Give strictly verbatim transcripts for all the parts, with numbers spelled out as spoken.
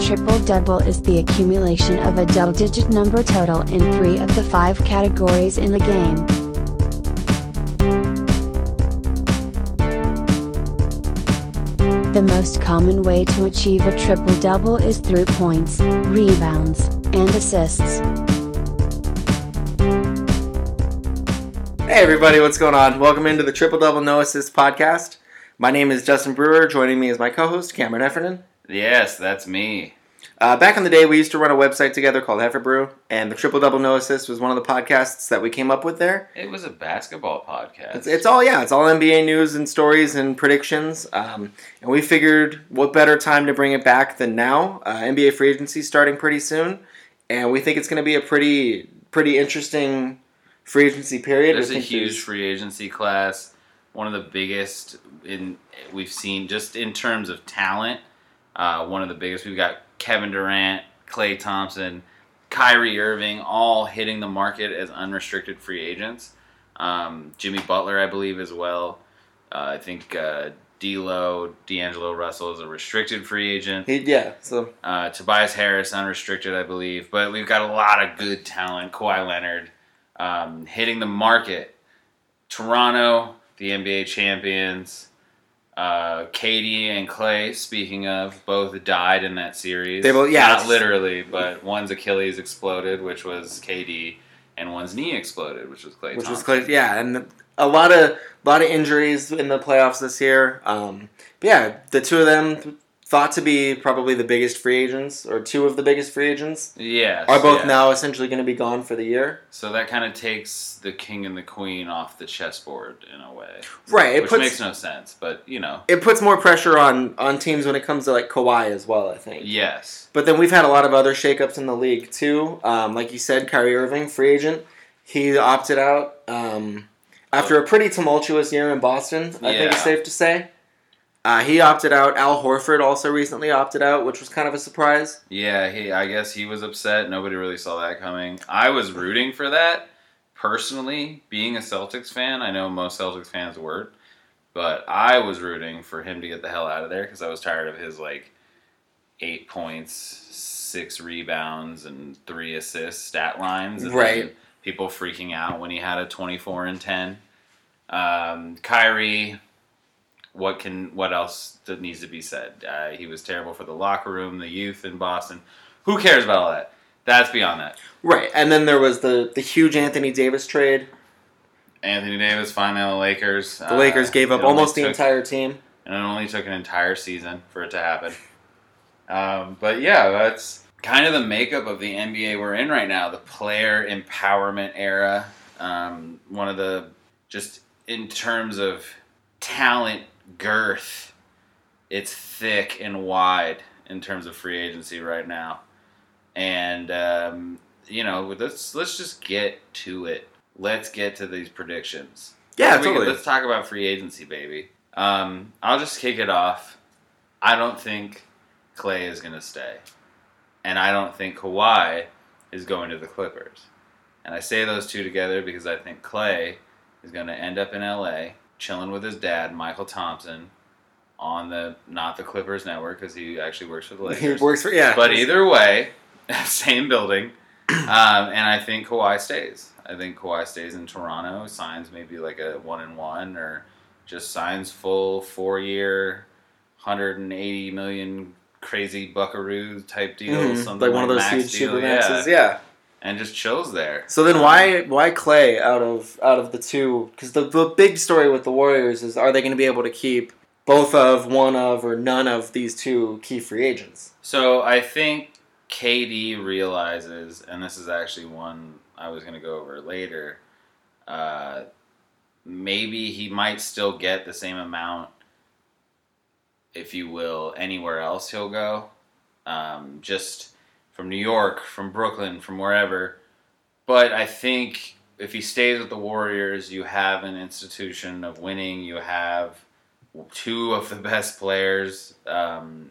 triple-double is the accumulation of a double-digit number total in three of the five categories in the game. The most common way to achieve a triple-double is through points, rebounds, and assists. Hey everybody, what's going on? Welcome into the Triple-Double No Assist podcast. My name is Justin Brewer. Joining me is my co-host, Cameron Efferton. Yes, that's me. Uh, back in the day, we used to run a website together called Heifer Brew, and the Triple-Double No Assist was one of the podcasts that we came up with there. It was a basketball podcast. It's, it's all, yeah, it's all N B A news and stories and predictions, um, and we figured what better time to bring it back than now. Uh, N B A free agency starting pretty soon, and we think it's going to be a pretty pretty interesting free agency period. There's a huge free agency class, one of the biggest in we've seen just in terms of talent. Uh, one of the biggest. We've got Kevin Durant, Klay Thompson, Kyrie Irving, all hitting the market as unrestricted free agents. Um, Jimmy Butler, I believe, as well. Uh, I think uh, D'Lo, D'Angelo Russell is a restricted free agent. He, yeah. So uh, Tobias Harris, unrestricted, I believe. But we've got a lot of good talent. Kawhi Leonard um, hitting the market. Toronto, the N B A champions. Uh, Katie and Clay, speaking of, both died in that series. They both, yeah, not literally, but one's Achilles exploded, which was K D, and one's knee exploded, which was Clay. Which Thompson. was Clay, yeah, and a lot of lot of injuries in the playoffs this year. Um, but yeah, the two of them thought to be probably the biggest free agents, or two of the biggest free agents. Yes, are both yeah. now essentially going to be gone for the year. So that kind of takes the king and the queen off the chessboard in a way. Right. It which puts, makes no sense, but you know. It puts more pressure on, on teams when it comes to like Kawhi as well, I think. Yes. But then we've had a lot of other shakeups in the league too. Um, like you said, Kyrie Irving, free agent. He opted out um, after a pretty tumultuous year in Boston, I yeah. think it's safe to say. Uh, he opted out. Al Horford also recently opted out, which was kind of a surprise. Yeah, he. I guess he was upset. Nobody really saw that coming. I was rooting for that, personally, being a Celtics fan. I know most Celtics fans weren't, but I was rooting for him to get the hell out of there because I was tired of his, like, eight points, six rebounds, and three assists stat lines. And right. People freaking out when he had a twenty-four and ten. Um, Kyrie... What can what else that needs to be said? Uh, he was terrible for the locker room, the youth in Boston. Who cares about all that? That's beyond that. Right, and then there was the, the huge Anthony Davis trade. Anthony Davis finally on the Lakers. The uh, Lakers gave up almost took, the entire team. And it only took an entire season for it to happen. Um, but yeah, that's kind of the makeup of the N B A we're in right now. The player empowerment era. Um, one of the, just in terms of talent girth, it's thick and wide in terms of free agency right now, and um, you know, let's let's just get to it. Let's get to these predictions. Yeah, let's totally. Can, let's talk about free agency, baby. Um, I'll just kick it off. I don't think Clay is going to stay, and I don't think Kawhi is going to the Clippers. And I say those two together because I think Clay is going to end up in L A chilling with his dad, Michael Thompson, on the, not the Clippers network, because he actually works for the Lakers. He works for, yeah. But either way, same building. Um, and I think Kawhi stays. I think Kawhi stays in Toronto, signs maybe like a one-and-one, or just signs full four-year, one hundred eighty million crazy buckaroo type deal. Mm-hmm. Something like one like of those huge super maxes, yeah. yeah. And just chills there. So then, um, why why Clay out of out of the two? Because the the big story with the Warriors is, are they going to be able to keep both of, one of, or none of these two key free agents? So I think K D realizes, and this is actually one I was going to go over later. Uh, maybe he might still get the same amount, if you will, anywhere else he'll go. Um, just. From New York, from Brooklyn, from wherever. But I think if he stays with the Warriors, you have an institution of winning. You have two of the best players um,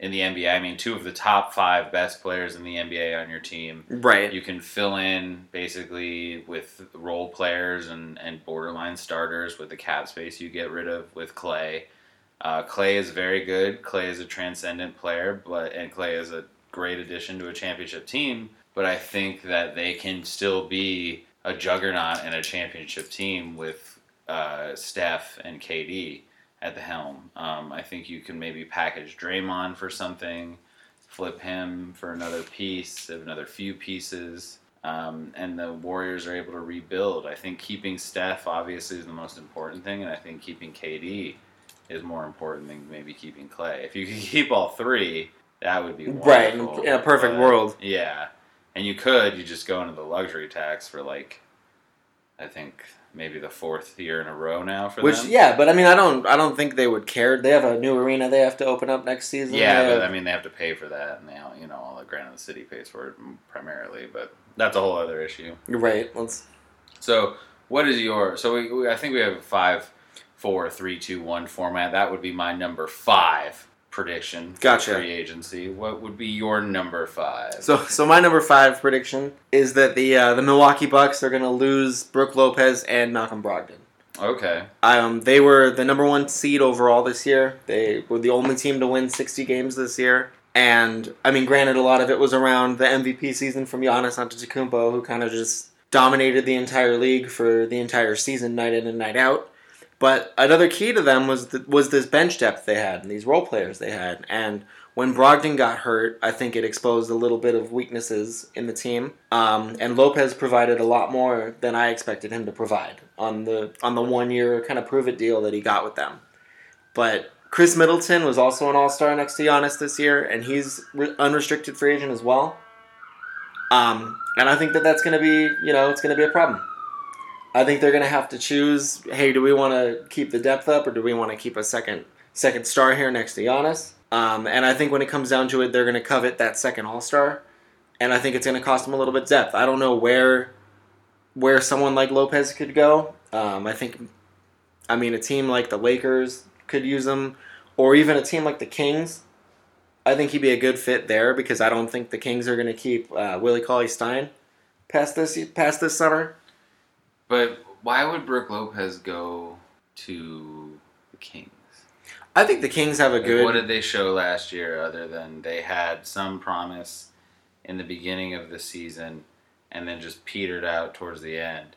in the N B A. I mean, two of the top five best players in the N B A on your team. Right. You can fill in basically with role players and, and borderline starters with the cap space you get rid of with Clay. Uh, Klay is very good. Klay is a transcendent player, but and Klay is a great addition to a championship team. But I think that they can still be a juggernaut and a championship team with uh, Steph and K D at the helm. Um, I think you can maybe package Draymond for something, flip him for another piece, another few pieces, um, and the Warriors are able to rebuild. I think keeping Steph obviously is the most important thing, and I think keeping K D is more important than maybe keeping Klay. If you could keep all three, that would be wonderful. Right, in a perfect but, world. Yeah. And you could, you just go into the luxury tax for like, I think maybe the fourth year in a row now for Which, them. Which, yeah, but I mean, I don't I don't think they would care. They have a new arena they have to open up next season. Yeah, they but have... I mean, they have to pay for that. And, they, you know, all the Grand Island City pays for it primarily. But that's a whole other issue. Right. Let's... So, what is your... So, we, we, I think we have a five four three two one format. That would be my number five prediction for gotcha. Free agency. What would be your number five? So so my number five prediction is that the uh, the Milwaukee Bucks are going to lose Brook Lopez and Malcolm Brogdon. Okay. Um, they were the number one seed overall this year. They were the only team to win sixty games this year. And, I mean, granted, a lot of it was around the M V P season from Giannis Antetokounmpo, who kind of just dominated the entire league for the entire season, night in and night out. But another key to them was the, was this bench depth they had and these role players they had. And when Brogdon got hurt, I think it exposed a little bit of weaknesses in the team. Um, and Lopez provided a lot more than I expected him to provide on the on the one-year kind of prove-it deal that he got with them. But Chris Middleton was also an all-star next to Giannis this year, and he's re- unrestricted free agent as well. Um, and I think that that's going to be, you know, it's going to be a problem. I think they're going to have to choose, hey, do we want to keep the depth up or do we want to keep a second second star here next to Giannis? Um, and I think when it comes down to it, they're going to covet that second all-star. And I think it's going to cost them a little bit of depth. I don't know where where someone like Lopez could go. Um, I think, I mean, a team like the Lakers could use him, or even a team like the Kings. I think he'd be a good fit there because I don't think the Kings are going to keep uh, Willie Cauley-Stein past this past this summer. But why would Brook Lopez go to the Kings? I think the Kings have a good... What did they show last year other than they had some promise in the beginning of the season and then just petered out towards the end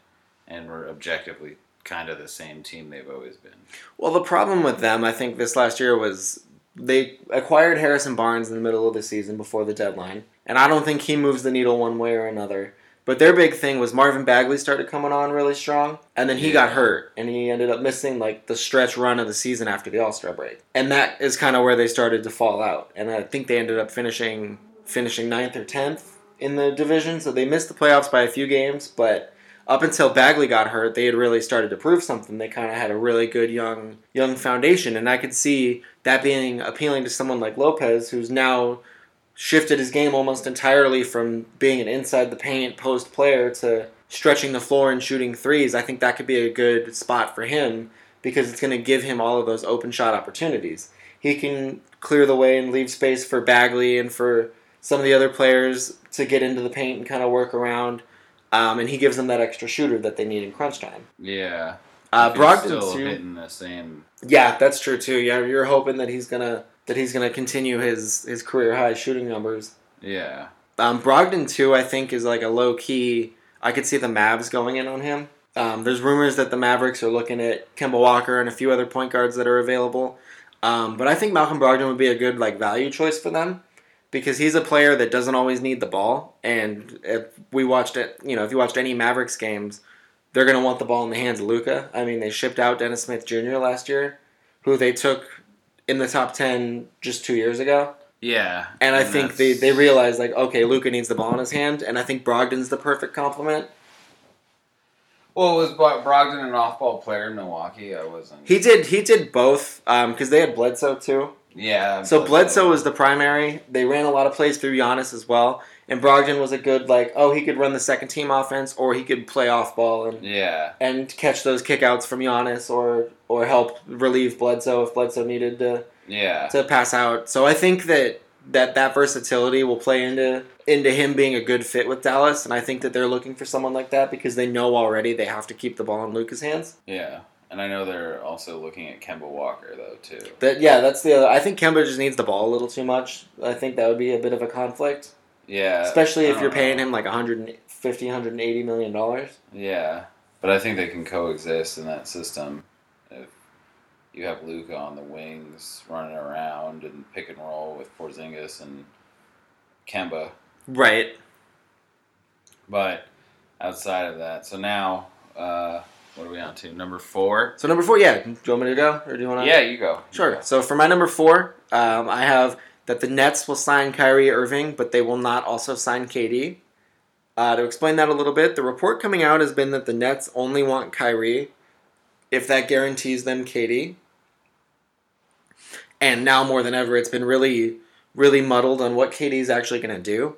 and were objectively kind of the same team they've always been? Well, the problem with them, I think, this last year was they acquired Harrison Barnes in the middle of the season before the deadline, and I don't think he moves the needle one way or another. But their big thing was Marvin Bagley started coming on really strong, and then he yeah. got hurt, and he ended up missing like the stretch run of the season after the All-Star break. And that is kind of where they started to fall out. And I think they ended up finishing finishing ninth or tenth in the division, so they missed the playoffs by a few games. But up until Bagley got hurt, they had really started to prove something. They kind of had a really good young young foundation, and I could see that being appealing to someone like Lopez, who's now shifted his game almost entirely from being an inside-the-paint post player to stretching the floor and shooting threes. I think that could be a good spot for him because it's going to give him all of those open shot opportunities. He can clear the way and leave space for Bagley and for some of the other players to get into the paint and kind of work around, um, and he gives them that extra shooter that they need in crunch time. Yeah. Uh, Brogdon's still too, hitting the same. Yeah, that's true, too. Yeah, you're hoping that he's going to... that he's going to continue his, his career-high shooting numbers. Yeah. Um, Brogdon, too, I think, is like a low-key... I could see the Mavs going in on him. Um, there's rumors that the Mavericks are looking at Kemba Walker and a few other point guards that are available. Um, but I think Malcolm Brogdon would be a good like value choice for them because he's a player that doesn't always need the ball. And if we watched it, you know, if you watched any Mavericks games, they're going to want the ball in the hands of Luka. I mean, they shipped out Dennis Smith Junior last year, who they took... in the top ten just two years ago. Yeah. And I and think they, they realized, like, okay, Luka needs the ball in his hand, and I think Brogdon's the perfect complement. Well, was Brogdon an off-ball player in Milwaukee? I wasn't... He did He did both, because um, they had Bledsoe, too. Yeah. So Bledsoe. Bledsoe was the primary. They ran a lot of plays through Giannis as well, and Brogdon was a good, like, oh, he could run the second-team offense, or he could play off-ball and yeah. and catch those kickouts from Giannis, or... or help relieve Bledsoe if Bledsoe needed to yeah. to pass out. So I think that, that that versatility will play into into him being a good fit with Dallas, and I think that they're looking for someone like that because they know already they have to keep the ball in Luka's hands. Yeah, And I know they're also looking at Kemba Walker, though, too. That, yeah, that's the other... I think Kemba just needs the ball a little too much. I think that would be a bit of a conflict. Yeah. Especially if you're know. paying him like one hundred fifty, one hundred eighty million dollars. Yeah. But I think they can coexist in that system. If you have Luka on the wings running around and pick and roll with Porzingis and Kemba. Right. But outside of that... So now... Uh, What are we on to? Number four? So number four, yeah. Do you want me to go? Or do you want to? Yeah, you go. Sure. You go. So for my number four, um, I have that the Nets will sign Kyrie Irving, but they will not also sign K D. Uh, to explain that a little bit, the report coming out has been that the Nets only want Kyrie if that guarantees them K D. And now more than ever, it's been really, really muddled on what K D is actually going to do.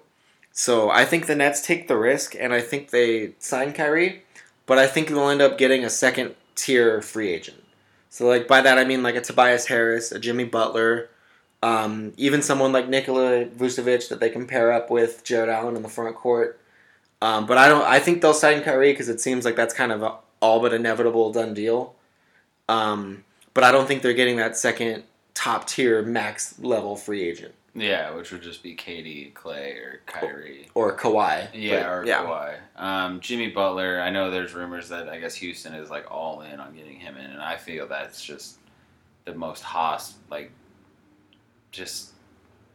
So I think the Nets take the risk, and I think they sign Kyrie. But I think they'll end up getting a second-tier free agent. So, like, by that I mean, like, a Tobias Harris, a Jimmy Butler, um, even someone like Nikola Vucevic that they can pair up with Jared Allen in the front court. Um, but I don't. I think they'll sign Kyrie because it seems like that's kind of a all but inevitable done deal. Um, but I don't think they're getting that second top-tier max-level free agent. Yeah, which would just be K D, Klay, or Kyrie. Or, or Kawhi. Yeah, but, or yeah. Kawhi. Um, Jimmy Butler, I know there's rumors that I guess Houston is like all in on getting him in, and I feel that's just the most host, like, just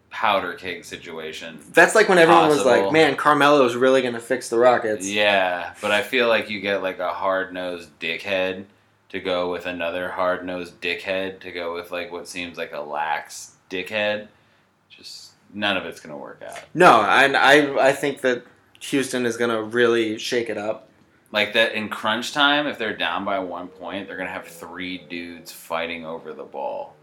powder keg situation. That's like when everyone possible. was like, man, Carmelo's really going to fix the Rockets. Yeah, but I feel like you get like a hard-nosed dickhead to go with another hard-nosed dickhead to go with like what seems like a lax dickhead. Just none of it's going to work out. No, and I I think that Houston is going to really shake it up. Like that in crunch time, if they're down by one point, they're going to have three dudes fighting over the ball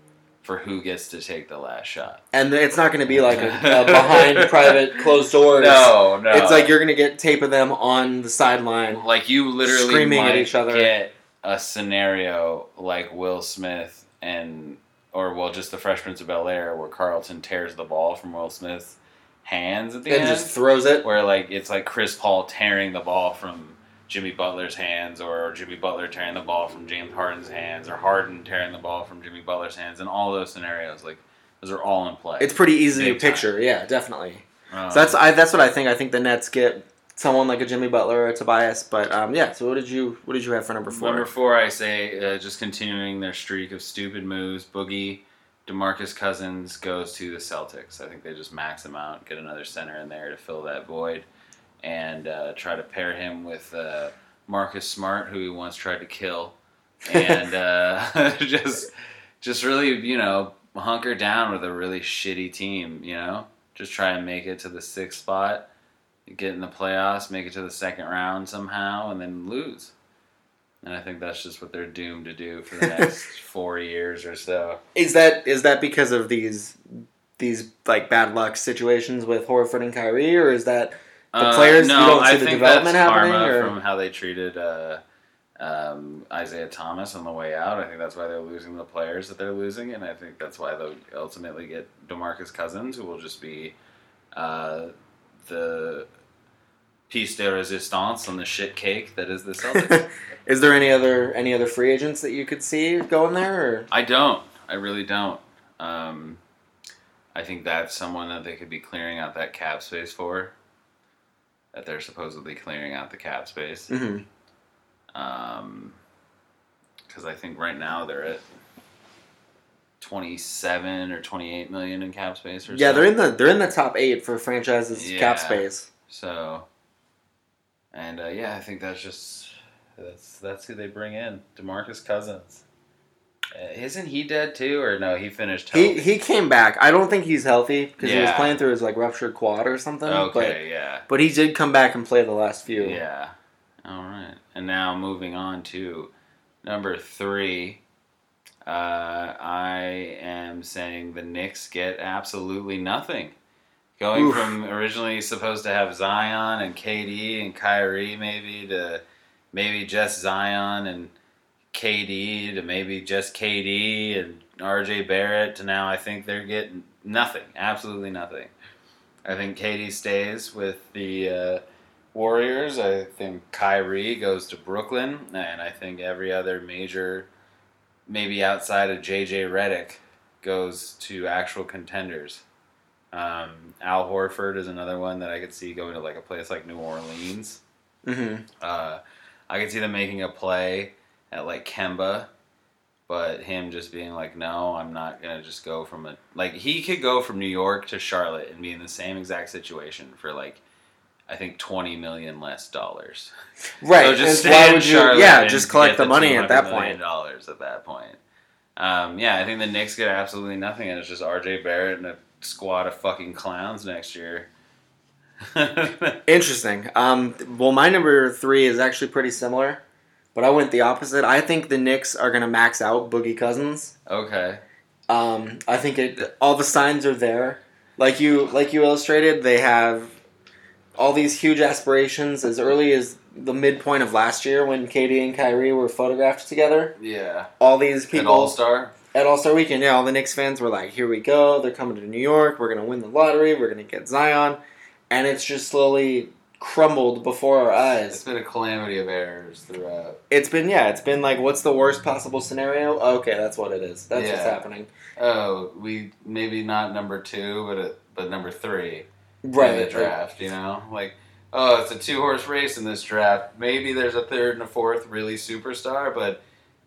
for who gets to take the last shot. And it's not going to be like a, a behind private closed doors. No, no. It's like you're going to get tape of them on the sideline. Like you literally screaming at each other. Get a scenario like Will Smith and. Or, well, just the Fresh Prince of Bel-Air, where Carlton tears the ball from Will Smith's hands at the and end. And just throws it. Where, like, it's like Chris Paul tearing the ball from Jimmy Butler's hands, or Jimmy Butler tearing the ball from James Harden's hands, or Harden tearing the ball from Jimmy Butler's hands, and all those scenarios, like, those are all in play. It's pretty easy to picture, yeah, definitely. Um, so that's I, that's what I think. I think the Nets get someone like a Jimmy Butler or a Tobias, but, um, yeah, so what did you what did you have for number four? Number four, I say, uh, just continuing their streak of stupid moves, Boogie, DeMarcus Cousins goes to the Celtics. I think they just max him out, get another center in there to fill that void, and uh, try to pair him with uh, Marcus Smart, who he once tried to kill, and uh, just, just really, you know, hunker down with a really shitty team, you know? Just try and make it to the sixth spot. Get in the playoffs, make it to the second round somehow, and then lose. And I think that's just what they're doomed to do for the next four years or so. Is that is that because of these these like bad luck situations with Horford and Kyrie, or is that the uh, players no, you don't see I the think development that's happening? Karma or? From how they treated uh, um, Isaiah Thomas on the way out. I think that's why they're losing the players that they're losing, and I think that's why they'll ultimately get DeMarcus Cousins, who will just be... Uh, the piece de resistance on the shit cake that is the Celtics. Is there any other any other free agents that you could see going there? Or? I don't. I really don't. Um, I think that's someone that they could be clearing out that cap space for. That they're supposedly clearing out the cap space. Mm-hmm. Um, because I think right now they're at twenty-seven or twenty-eight million in cap space, or yeah, so. they're in the they're in the top eight for franchises yeah. cap space. So, and uh, yeah, I think that's just that's that's who they bring in, DeMarcus Cousins. Uh, isn't he dead too, or no? He finished. Healthy. He he came back. I don't think he's healthy because yeah. he was playing through his like ruptured quad or something. Okay, but, yeah. But he did come back and play the last few. Yeah. All right, and now moving on to number three. Uh, I am saying the Knicks get absolutely nothing. Going Oof. from originally supposed to have Zion and K D and Kyrie maybe to maybe just Zion and K D to maybe just K D and R J Barrett to now I think they're getting nothing. Absolutely nothing. I think K D stays with the uh, Warriors. I think Kyrie goes to Brooklyn, and I think every other major, maybe outside of J J Redick, goes to actual contenders. Um, Al Horford is another one that I could see going to like a place like New Orleans. Mm-hmm. Uh, I could see them making a play at like Kemba, but him just being like, no, I'm not going to just go from a... Like, he could go from New York to Charlotte and be in the same exact situation for like, I think twenty million dollars less dollars. Right. So just stay why would you, yeah, just collect the, the money at that point. Dollars at that point. Um, yeah, I think the Knicks get absolutely nothing, and it's just R J Barrett and a squad of fucking clowns next year. Interesting. Um, well, my number three is actually pretty similar, but I went the opposite. I think the Knicks are going to max out Boogie Cousins. Okay. Um, I think it, all the signs are there. Like you, like you illustrated, they have all these huge aspirations as early as the midpoint of last year when K D and Kyrie were photographed together. Yeah. All these people. An all-star. At All-Star Weekend, yeah, all the Knicks fans were like, here we go, they're coming to New York, we're going to win the lottery, we're going to get Zion. And it's just slowly crumbled before our eyes. It's been a calamity of errors throughout. It's been, yeah, it's been like, what's the worst possible scenario? Okay, that's what it is. That's yeah. what's happening. Oh, we, maybe not number two, but a, but number three right, in the draft, right. You know? Like, oh, it's a two-horse race in this draft. Maybe there's a third and a fourth really superstar, but...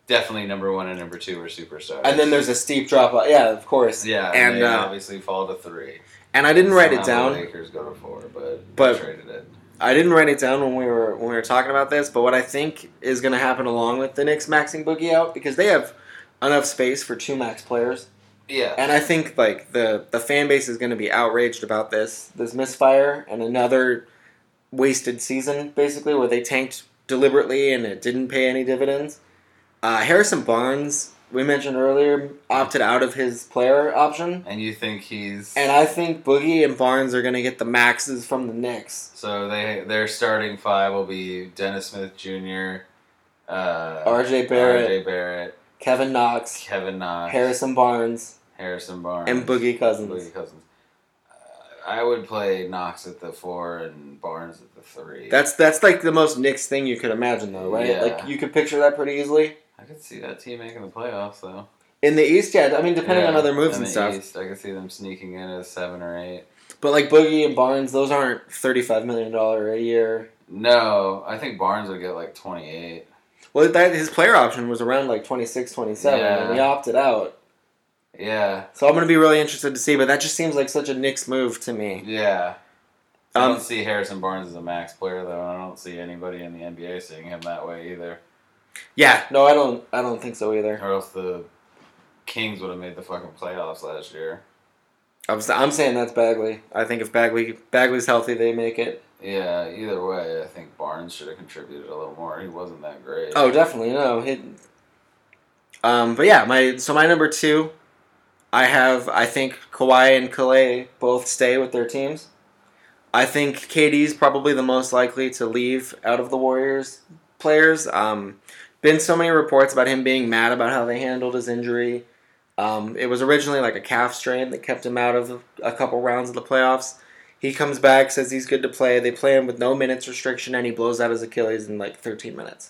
Definitely number one and number two are superstars. And then there's a steep drop off. Yeah, of course. Yeah, and they uh, obviously fall to three. And I didn't write it down. The Lakers go to four, but, but I traded it. I didn't write it down when we were when we were talking about this. But what I think is going to happen along with the Knicks maxing Boogie out, because they have enough space for two max players. Yeah. And I think like the the fan base is going to be outraged about this this misfire and another wasted season, basically, where they tanked deliberately and it didn't pay any dividends. Uh, Harrison Barnes, we mentioned earlier, opted out of his player option. And you think he's... And I think Boogie and Barnes are going to get the maxes from the Knicks. So they their starting five will be Dennis Smith Junior, uh, R J Barrett, R J Barrett, Kevin Knox, Kevin Knox, Harrison Barnes, Harrison Barnes, and Boogie Cousins. Boogie Cousins. Uh, I would play Knox at the four and Barnes at the three. That's that's like the most Knicks thing you could imagine, though, right? Yeah. Like you could picture that pretty easily. I could see that team making the playoffs, though. In the East, yeah. I mean, depending yeah, on other moves in and the stuff. East, I could see them sneaking in as seven or eight. But, like, Boogie and Barnes, those aren't thirty-five million dollars a year. No. I think Barnes would get, like, twenty-eight. Well, that, his player option was around, like, twenty-six, twenty-seven, yeah. and he opted out. Yeah. So I'm going to be really interested to see, but that just seems like such a Knicks move to me. Yeah. I um, don't see Harrison Barnes as a max player, though, and I don't see anybody in the N B A seeing him that way either. Yeah, no, I don't. I don't think so either. Or else the Kings would have made the fucking playoffs last year. I'm, I'm saying that's Bagley. I think if Bagley Bagley's healthy, they make it. Yeah, either way, I think Barnes should have contributed a little more. He wasn't that great. Oh, definitely no. He, um, but yeah, my so my number two, I have I think Kawhi and Klay both stay with their teams. I think K D's probably the most likely to leave out of the Warriors players. Um. Been so many reports about him being mad about how they handled his injury. Um, it was originally like a calf strain that kept him out of a couple rounds of the playoffs. He comes back, says he's good to play. They play him with no minutes restriction, and he blows out his Achilles in like thirteen minutes.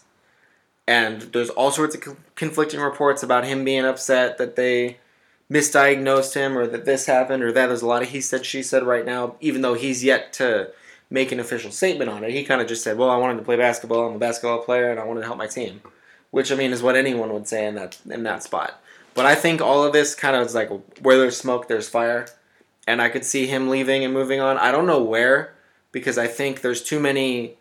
And there's all sorts of co- conflicting reports about him being upset that they misdiagnosed him or that this happened or that. There's a lot of he said, she said right now, even though he's yet to make an official statement on it. He kind of just said, well, I wanted to play basketball. I'm a basketball player, and I wanted to help my team. Which, I mean, is what anyone would say in that in that spot. But I think all of this kind of is like, where there's smoke, there's fire. And I could see him leaving and moving on. I don't know where, because I think there's too many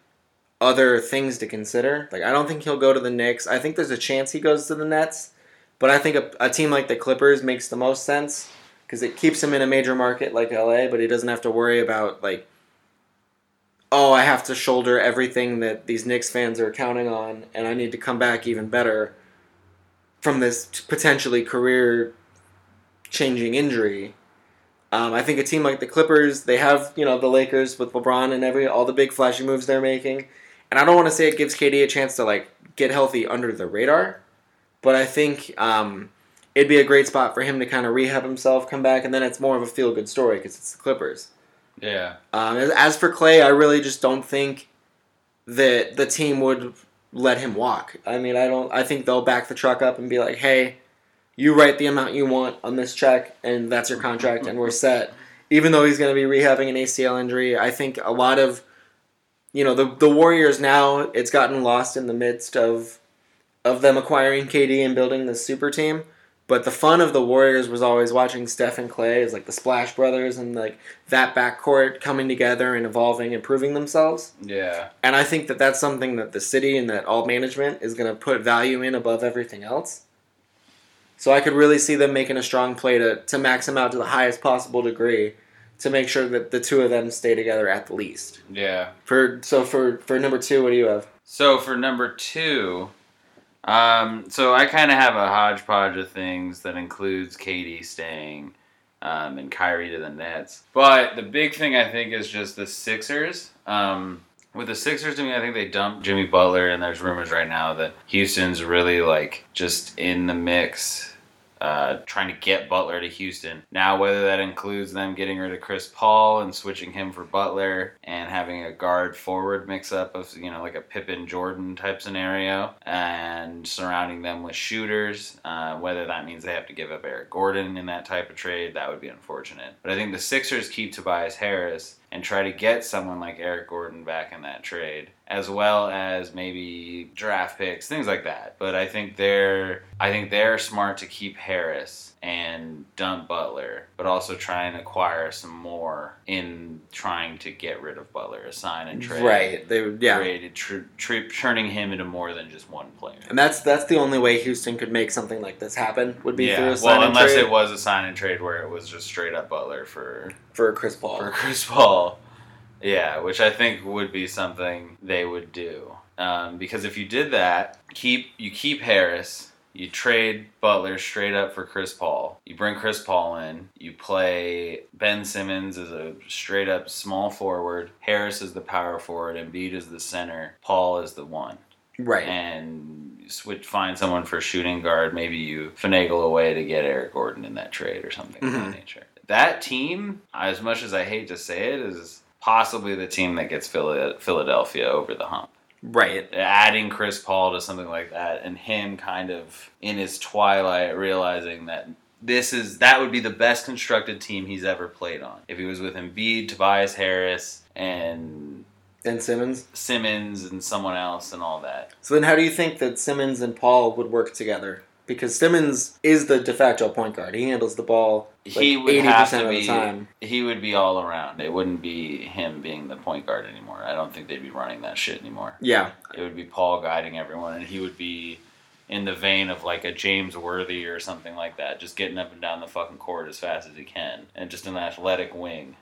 other things to consider. Like, I don't think he'll go to the Knicks. I think there's a chance he goes to the Nets. But I think a, a team like the Clippers makes the most sense, because it keeps him in a major market like L A, but he doesn't have to worry about, like, oh, I have to shoulder everything that these Knicks fans are counting on, and I need to come back even better from this potentially career-changing injury. Um, I think a team like the Clippers, they have, you know, the Lakers with LeBron and every all the big flashy moves they're making, and I don't want to say it gives K D a chance to, like, get healthy under the radar, but I think um, it'd be a great spot for him to kind of rehab himself, come back, and then it's more of a feel-good story because it's the Clippers. Yeah. Um, as, as for Klay, I really just don't think that the team would let him walk. I mean, I don't. I think they'll back the truck up and be like, hey, you write the amount you want on this check, and that's your contract, and we're set. Even though he's going to be rehabbing an A C L injury, I think a lot of, you know, the the Warriors now, it's gotten lost in the midst of of them acquiring K D and building this super team. But the fun of the Warriors was always watching Steph and Klay as like the Splash Brothers and like that backcourt coming together and evolving and proving themselves. Yeah. And I think that that's something that the city and that all management is going to put value in above everything else. So I could really see them making a strong play to, to max him out to the highest possible degree to make sure that the two of them stay together at the least. Yeah. For so for, for number two, what do you have? So for number two... Um, so I kind of have a hodgepodge of things that includes K D staying um, and Kyrie to the Nets. But the big thing, I think, is just the Sixers. Um, with the Sixers, I mean, I think they dumped Jimmy Butler, and there's rumors right now that Houston's really, like, just in the mix, uh, trying to get Butler to Houston. Now, whether that includes them getting rid of Chris Paul and switching him for Butler and having a guard-forward mix-up of, you know, like a Pippen-Jordan type scenario and surrounding them with shooters, uh, whether that means they have to give up Eric Gordon in that type of trade, that would be unfortunate. But I think the Sixers keep Tobias Harris and try to get someone like Eric Gordon back in that trade, as well as maybe draft picks, things like that. But I think they're I think they're smart to keep Harris and dump Butler, but also try and acquire some more in trying to get rid of Butler, a sign and trade. Right. They yeah. Created, tr- tr- turning him into more than just one player. And that's that's the only way Houston could make something like this happen would be yeah. through a sign well, and trade. Well, unless it was a sign and trade where it was just straight up Butler for for Chris Paul. For Chris Paul. Yeah, which I think would be something they would do. Um, because if you did that, keep you keep Harris, you trade Butler straight up for Chris Paul. You bring Chris Paul in. You play Ben Simmons as a straight-up small forward. Harris is the power forward. Embiid is the center. Paul is the one. Right. And switch, find someone for shooting guard. Maybe you finagle a way to get Eric Gordon in that trade or something mm-hmm. of that nature. That team, as much as I hate to say it, is possibly the team that gets Philadelphia over the hump. Right. Adding Chris Paul to something like that and him kind of in his twilight realizing that this is that would be the best constructed team he's ever played on. If he was with Embiid, Tobias Harris, and... And Simmons? Simmons and someone else and all that. So then how do you think that Simmons and Paul would work together? Because Simmons is the de facto point guard. He handles the ball like he would eighty percent have to of be, the time. He would be all around. It wouldn't be him being the point guard anymore. I don't think they'd be running that shit anymore. Yeah. It would be Paul guiding everyone, and he would be in the vein of like a James Worthy or something like that, just getting up and down the fucking court as fast as he can, and just an athletic wing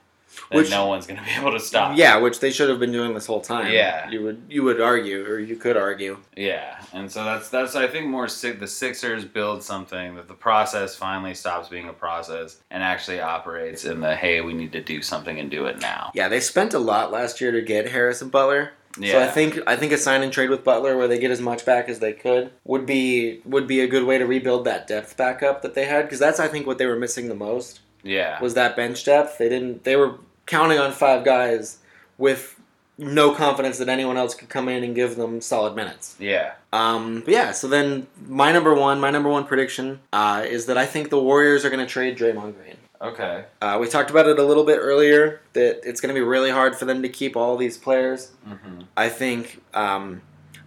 that which, no one's going to be able to stop. Yeah, which they should have been doing this whole time. Yeah. You would you would argue, or you could argue. Yeah, and so that's, that's I think, more sick, the Sixers build something that the process finally stops being a process and actually operates in the, hey, we need to do something and do it now. Yeah, they spent a lot last year to get Harris and Butler. Yeah. So I think I think a sign and trade with Butler where they get as much back as they could would be would be a good way to rebuild that depth back up that they had, because that's, I think, what they were missing the most. Yeah, was that bench depth? They didn't. They were counting on five guys with no confidence that anyone else could come in and give them solid minutes. Yeah. Um. But yeah. So then, my number one, my number one prediction uh, is that I think the Warriors are going to trade Draymond Green. Okay. Uh, we talked about it a little bit earlier that it's going to be really hard for them to keep all these players. Mm-hmm. I think um,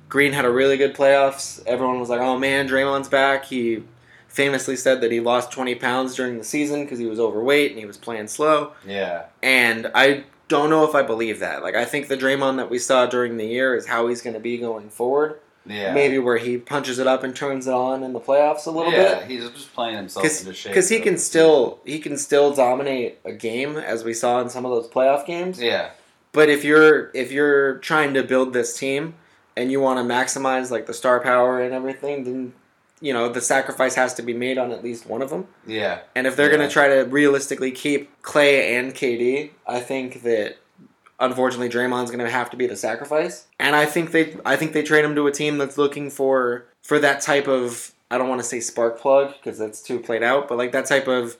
Green had a really good playoffs. Everyone was like, "Oh man, Draymond's back." He famously said that he lost twenty pounds during the season because he was overweight and he was playing slow. Yeah. And I don't know if I believe that. Like, I think the Draymond that we saw during the year is how he's going to be going forward. Yeah. Maybe where he punches it up and turns it on in the playoffs a little yeah, bit. Yeah, he's just playing himself into shape. Because he can still he can still dominate a game, as we saw in some of those playoff games. Yeah. But if you're if you're trying to build this team and you want to maximize, like, the star power and everything, then... you know, the sacrifice has to be made on at least one of them. Yeah. And if they're yeah. going to try to realistically keep Klay and K D, I think that, unfortunately, Draymond's going to have to be the sacrifice. And I think they I think they trade him to a team that's looking for, for that type of, I don't want to say spark plug because that's too played out, but like that type of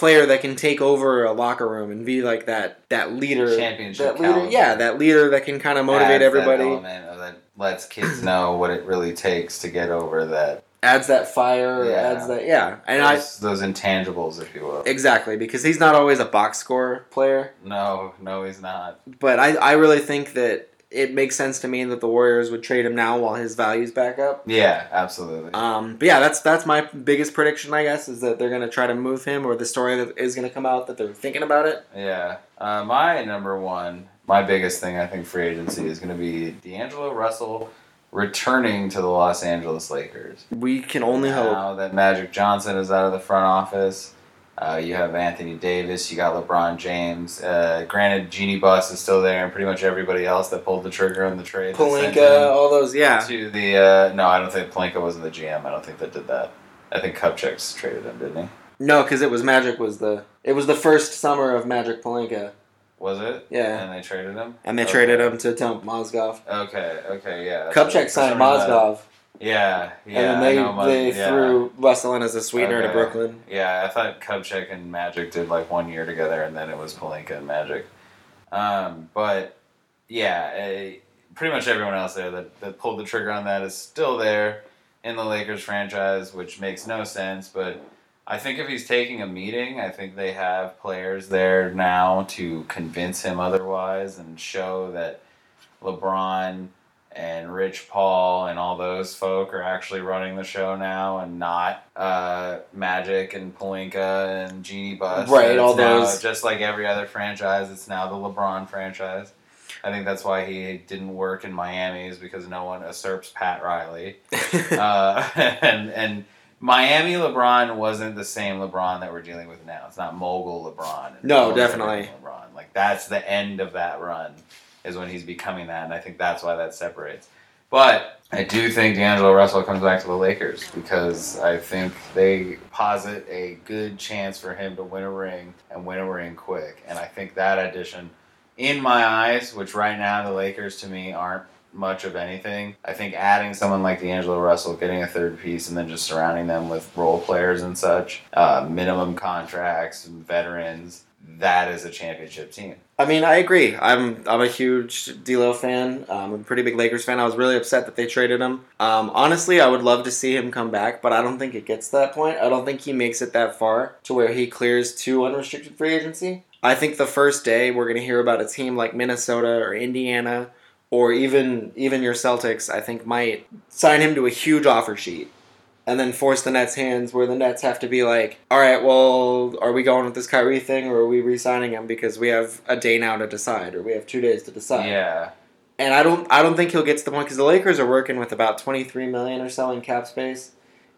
player that can take over a locker room and be like that that leader, championship that leader, yeah, that leader that can kind of motivate adds everybody. That element of that lets kids know what it really takes to get over that. Adds that fire, yeah. adds that, yeah. And those, I, those intangibles, if you will. Exactly, because he's not always a box score player. No, no, he's not. But I, I really think that it makes sense to me that the Warriors would trade him now while his value's back up. Yeah, absolutely. Um, but yeah, that's that's my biggest prediction, I guess, is that they're going to try to move him, or the story that is going to come out that they're thinking about it. Yeah. Uh, my number one, my biggest thing, I think, free agency is going to be D'Angelo Russell returning to the Los Angeles Lakers. We can only hope. Now that Magic Johnson is out of the front office, uh, you have Anthony Davis, you got LeBron James. Uh, granted, Jeannie Buss is still there, and pretty much everybody else that pulled the trigger on the trade. Pelinka, all those, yeah. To the uh, no, I don't think Pelinka wasn't the G M. I don't think that did that. I think Kupchak's traded him, didn't he? No, because it was Magic was the it was the first summer of Magic Pelinka. Was it? Yeah. And they traded him? And they okay. traded him to Tom Mozgov. Okay, okay, yeah. Kupchak signed Mozgov. Yeah, yeah. And then they, know, they yeah. threw Russell in as a sweetener okay. to Brooklyn. Yeah, I thought Kupchak and Magic did like one year together, and then it was Pelinka and Magic. Um, but, yeah, a, pretty much everyone else there that, that pulled the trigger on that is still there in the Lakers franchise, which makes no sense, but I think if he's taking a meeting, I think they have players there now to convince him otherwise and show that LeBron and Rich Paul and all those folk are actually running the show now and not uh, Magic and Pelinka and Jeannie Buss. Right, all those. Just like every other franchise, it's now the LeBron franchise. I think that's why he didn't work in Miami, is because no one usurps Pat Riley. uh, and and... Miami LeBron wasn't the same LeBron that we're dealing with now. It's not mogul LeBron. It's no, definitely. LeBron. Like, that's the end of that run, is when he's becoming that, and I think that's why that separates. But I do think D'Angelo Russell comes back to the Lakers, because I think they posit a good chance for him to win a ring, and win a ring quick. And I think that addition, in my eyes, which right now the Lakers to me aren't much of anything. I think adding someone like D'Angelo Russell, getting a third piece, and then just surrounding them with role players and such, uh, minimum contracts, and veterans, that is a championship team. I mean, I agree. I'm I'm a huge D'Lo fan. I'm a pretty big Lakers fan. I was really upset that they traded him. Um, honestly, I would love to see him come back, but I don't think it gets to that point. I don't think he makes it that far to where he clears two unrestricted free agency. I think the first day we're going to hear about a team like Minnesota or Indiana, or even even your Celtics, I think, might sign him to a huge offer sheet and then force the Nets' hands, where the Nets have to be like, all right, well, are we going with this Kyrie thing, or are we re-signing him, because we have a day now to decide, or we have two days to decide. Yeah. And I don't I don't think he'll get to the point, because the Lakers are working with about twenty-three million dollars or so in cap space.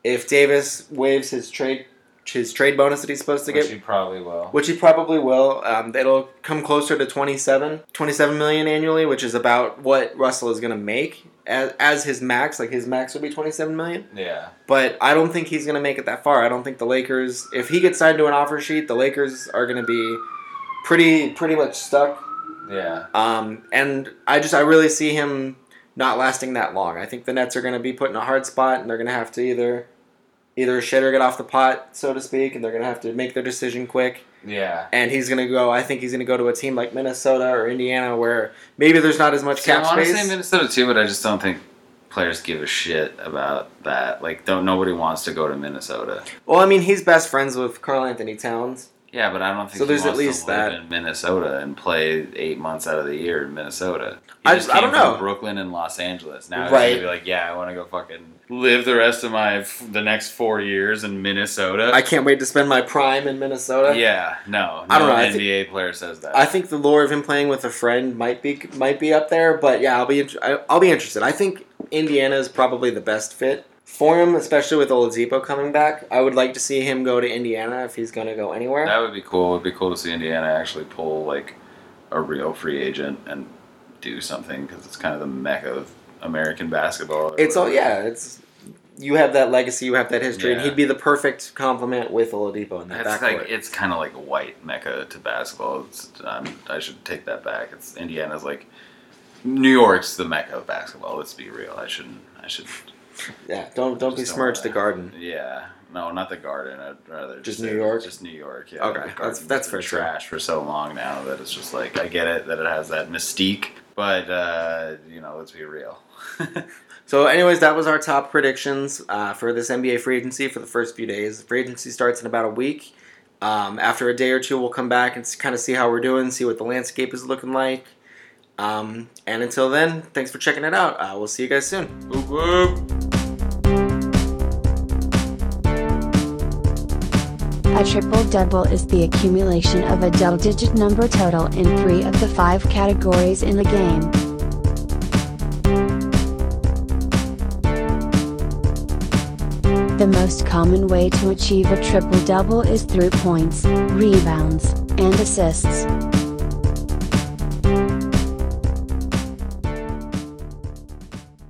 If Davis waives his trade his trade bonus that he's supposed to get, which he probably will. Which he probably will. Um, it'll come closer to twenty-seven million dollars annually, which is about what Russell is going to make as, as his max. Like, his max would be twenty-seven million dollars. Yeah. But I don't think he's going to make it that far. I don't think the Lakers, if he gets signed to an offer sheet, the Lakers are going to be pretty pretty much stuck. Yeah. Um, and I just I really see him not lasting that long. I think the Nets are going to be put in a hard spot, and they're going to have to either. Either shit or get off the pot, so to speak, and they're going to have to make their decision quick. Yeah. And he's going to go, I think he's going to go to a team like Minnesota or Indiana, where maybe there's not as much so cap space. I want to say Minnesota too, but I just don't think players give a shit about that. Like, don't nobody wants to go to Minnesota. Well, I mean, he's best friends with Karl Anthony Towns. Yeah, but I don't think so he there's wants at least to live that. in Minnesota and play eight months out of the year in Minnesota. He I just came I don't from know. Brooklyn and Los Angeles. Now he's right. gonna be like, yeah, I want to go fucking live the rest of my the next four years in Minnesota. I can't wait to spend my prime in Minnesota. Yeah, no, no I don't know. N B A think, player says that. I think the lore of him playing with a friend might be might be up there, but yeah, I'll be I'll be interested. I think Indiana is probably the best fit for him, especially with Oladipo coming back. I would like to see him go to Indiana if he's going to go anywhere. That would be cool. It would be cool to see Indiana actually pull, like, a real free agent and do something, because it's kind of the mecca of American basketball. It's all, yeah, it's, you have that legacy, you have that history, yeah. and he'd be the perfect complement with Oladipo in that backcourt. Like, it's kind of like a white mecca to basketball. It's, um, I should take that back. It's Indiana's like, New York's the mecca of basketball. Let's be real. I shouldn't, I should... Yeah, don't don't besmirch the garden. Yeah, No, not the Garden. I'd rather just, just New York. Just New York. Yeah. Okay, that's that's for sure. Trash for so long now that it's just like I get it that it has that mystique, but uh, you know, let's be real. So, anyways, that was our top predictions uh, for this N B A free agency for the first few days. Free agency starts in about a week. Um, after a day or two, we'll come back and kind of see how we're doing, see what the landscape is looking like. Um, and until then, thanks for checking it out. Uh, we'll see you guys soon. Oop, oop. A triple-double is the accumulation of a double-digit number total in three of the five categories in a game. The most common way to achieve a triple-double is through points, rebounds, and assists.